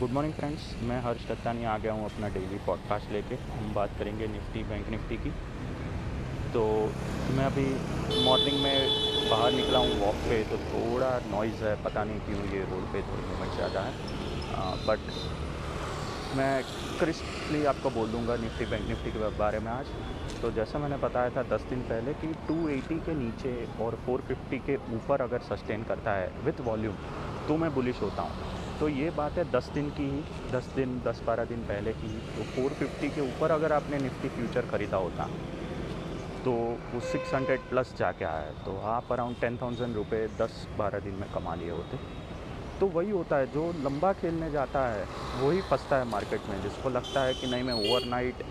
Good morning friends, मैं हर्ष दत्तानी आ गया हूँ अपना डेली पॉडकास्ट लेके। हम बात करेंगे निफ्टी बैंक निफ्टी की। तो मैं अभी मॉर्निंग में बाहर निकला हूँ वॉक पे, तो थोड़ा नॉइज़ है, पता नहीं क्यों ये रोड पे थोड़ी मूवमेंट ज़्यादा है, बट मैं क्रिस्पली आपको बोल दूँगा निफ्टी बैंक निफ्टी के बारे में आज। तो जैसा मैंने बताया था 10 दिन पहले कि 280 के नीचे और 450 के ऊपर अगर सस्टेन करता है विथ वॉल्यूम तो मैं बुलिश होता हूँ। तो ये बात है 10-12 दिन पहले की। तो 450 के ऊपर अगर आपने निफ्टी फ्यूचर ख़रीदा होता तो वो 600 प्लस जाके आया है, तो आप अराउंड 10,000 रुपये 10-12 दिन में कमा लिए होते। तो वही होता है, जो लंबा खेलने जाता है वही फंसता है मार्केट में। जिसको लगता है कि नहीं मैं ओवरनाइट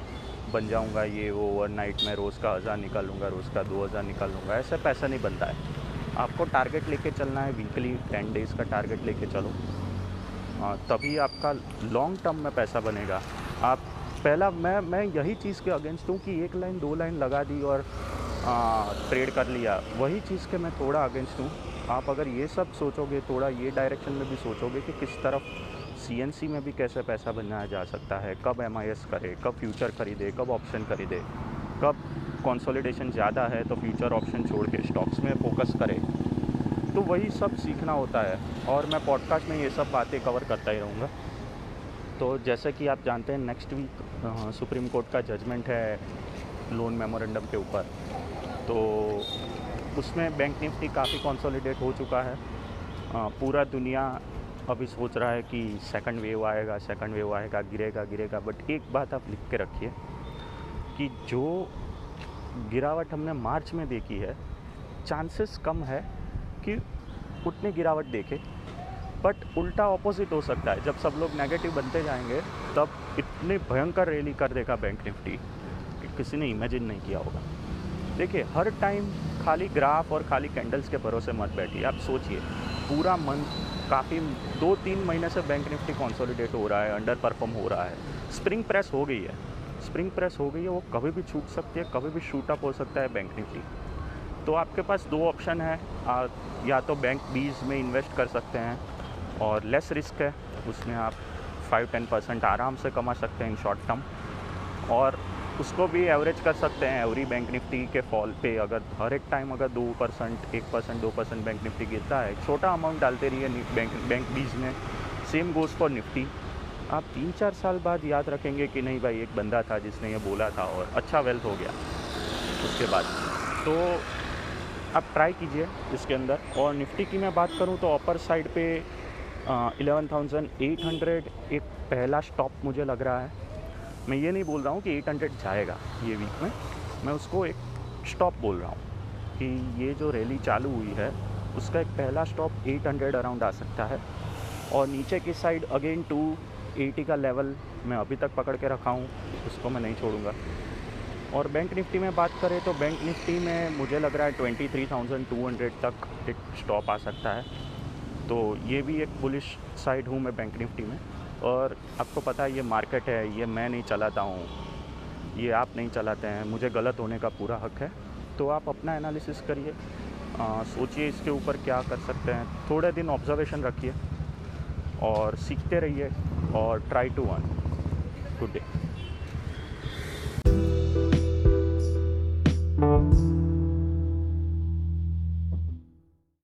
बन जाऊँगा, ये वो ओवरनाइट मैं रोज़ का 1000 निकालूंगा, रोज़ का 2000 निकालूंगा, ऐसे पैसा नहीं बनता है। आपको टारगेट लेके चलना है, वीकली 10 डेज़ का टारगेट लेके चलो, तभी आपका लॉन्ग टर्म में पैसा बनेगा। आप पहला मैं यही चीज़ के अगेंस्ट हूँ कि 1 लाइन 2 लाइन लगा दी और ट्रेड कर लिया, वही चीज़ के मैं थोड़ा अगेंस्ट हूँ। आप अगर ये सब सोचोगे, थोड़ा ये डायरेक्शन में भी सोचोगे कि किस तरफ CNC में भी कैसे पैसा बनाया जा सकता है, कब MIS करे, कब फ्यूचर खरीदे, कब ऑप्शन खरीदे, कब कंसोलिडेशन ज़्यादा है तो फ्यूचर ऑप्शन छोड़ के स्टॉक्स में फोकस करे, तो वही सब सीखना होता है। और मैं पॉडकास्ट में ये सब बातें कवर करता ही रहूँगा। तो जैसे कि आप जानते हैं नेक्स्ट वीक सुप्रीम कोर्ट का जजमेंट है लोन मेमोरेंडम के ऊपर, तो उसमें बैंक निफ्टी काफ़ी कंसोलिडेट हो चुका है। पूरा दुनिया अभी सोच रहा है कि सेकंड वेव आएगा, गिरेगा, बट एक बात आप लिख के रखिए कि जो गिरावट हमने मार्च में देखी है, चांसेस कम है कि उतनी गिरावट देखे, बट उल्टा ऑपोजिट हो सकता है। जब सब लोग नेगेटिव बनते जाएंगे तब इतनी भयंकर रैली कर देगा बैंक निफ्टी कि किसी ने इमेजिन नहीं किया होगा। देखिए, हर टाइम खाली ग्राफ और खाली कैंडल्स के भरोसे मत बैठिए। आप सोचिए, पूरा मंथ, काफ़ी 2-3 महीने से बैंक निफ्टी कंसोलिडेट हो रहा है, अंडर परफॉर्म हो रहा है, स्प्रिंग प्रेस हो गई है, वो कभी भी छूट सकती है, कभी भी शूट अप हो सकता है बैंक निफ्टी। तो आपके पास 2 ऑप्शन है, या तो बैंक बीज में इन्वेस्ट कर सकते हैं और लेस रिस्क है, उसमें आप 5-10% आराम से कमा सकते हैं इन शॉर्ट टर्म, और उसको भी एवरेज कर सकते हैं एवरी बैंक निफ्टी के फॉल पे। अगर हर एक टाइम अगर 2%, 1%, 2% बैंक निफ्टी गिरता है, छोटा अमाउंट डालते रहिए बैंक बीज में। Same goes for Nifty. आप 3-4 साल बाद याद रखेंगे कि नहीं भाई, एक बंदा था जिसने ये बोला था और अच्छा वेल्थ हो गया उसके बाद। तो आप ट्राई कीजिए इसके अंदर। और निफ्टी की मैं बात करूं तो अपर साइड पे 11,800 एक पहला स्टॉप मुझे लग रहा है। मैं ये नहीं बोल रहा हूं कि 800 जाएगा ये वीक में, मैं उसको एक स्टॉप बोल रहा हूं कि ये जो रैली चालू हुई है उसका एक पहला स्टॉप 800 अराउंड आ सकता है। और नीचे की साइड अगेन 280 का लेवल मैं अभी तक पकड़ के रखा हूँ, उसको मैं नहीं छोड़ूंगा। और बैंक निफ्टी में बात करें तो बैंक निफ्टी में मुझे लग रहा है 23,200 तक एक स्टॉप आ सकता है, तो ये भी एक बुलिश साइड हूँ मैं बैंक निफ्टी में। और आपको पता है ये मार्केट है, ये मैं नहीं चलाता हूँ, ये आप नहीं चलाते हैं, मुझे गलत होने का पूरा हक है। तो आप अपना एनालिसिस करिए, सोचिए इसके ऊपर क्या कर सकते हैं, थोड़े दिन ऑब्जर्वेशन रखिए और सीखते रहिए और try to earn. Good day.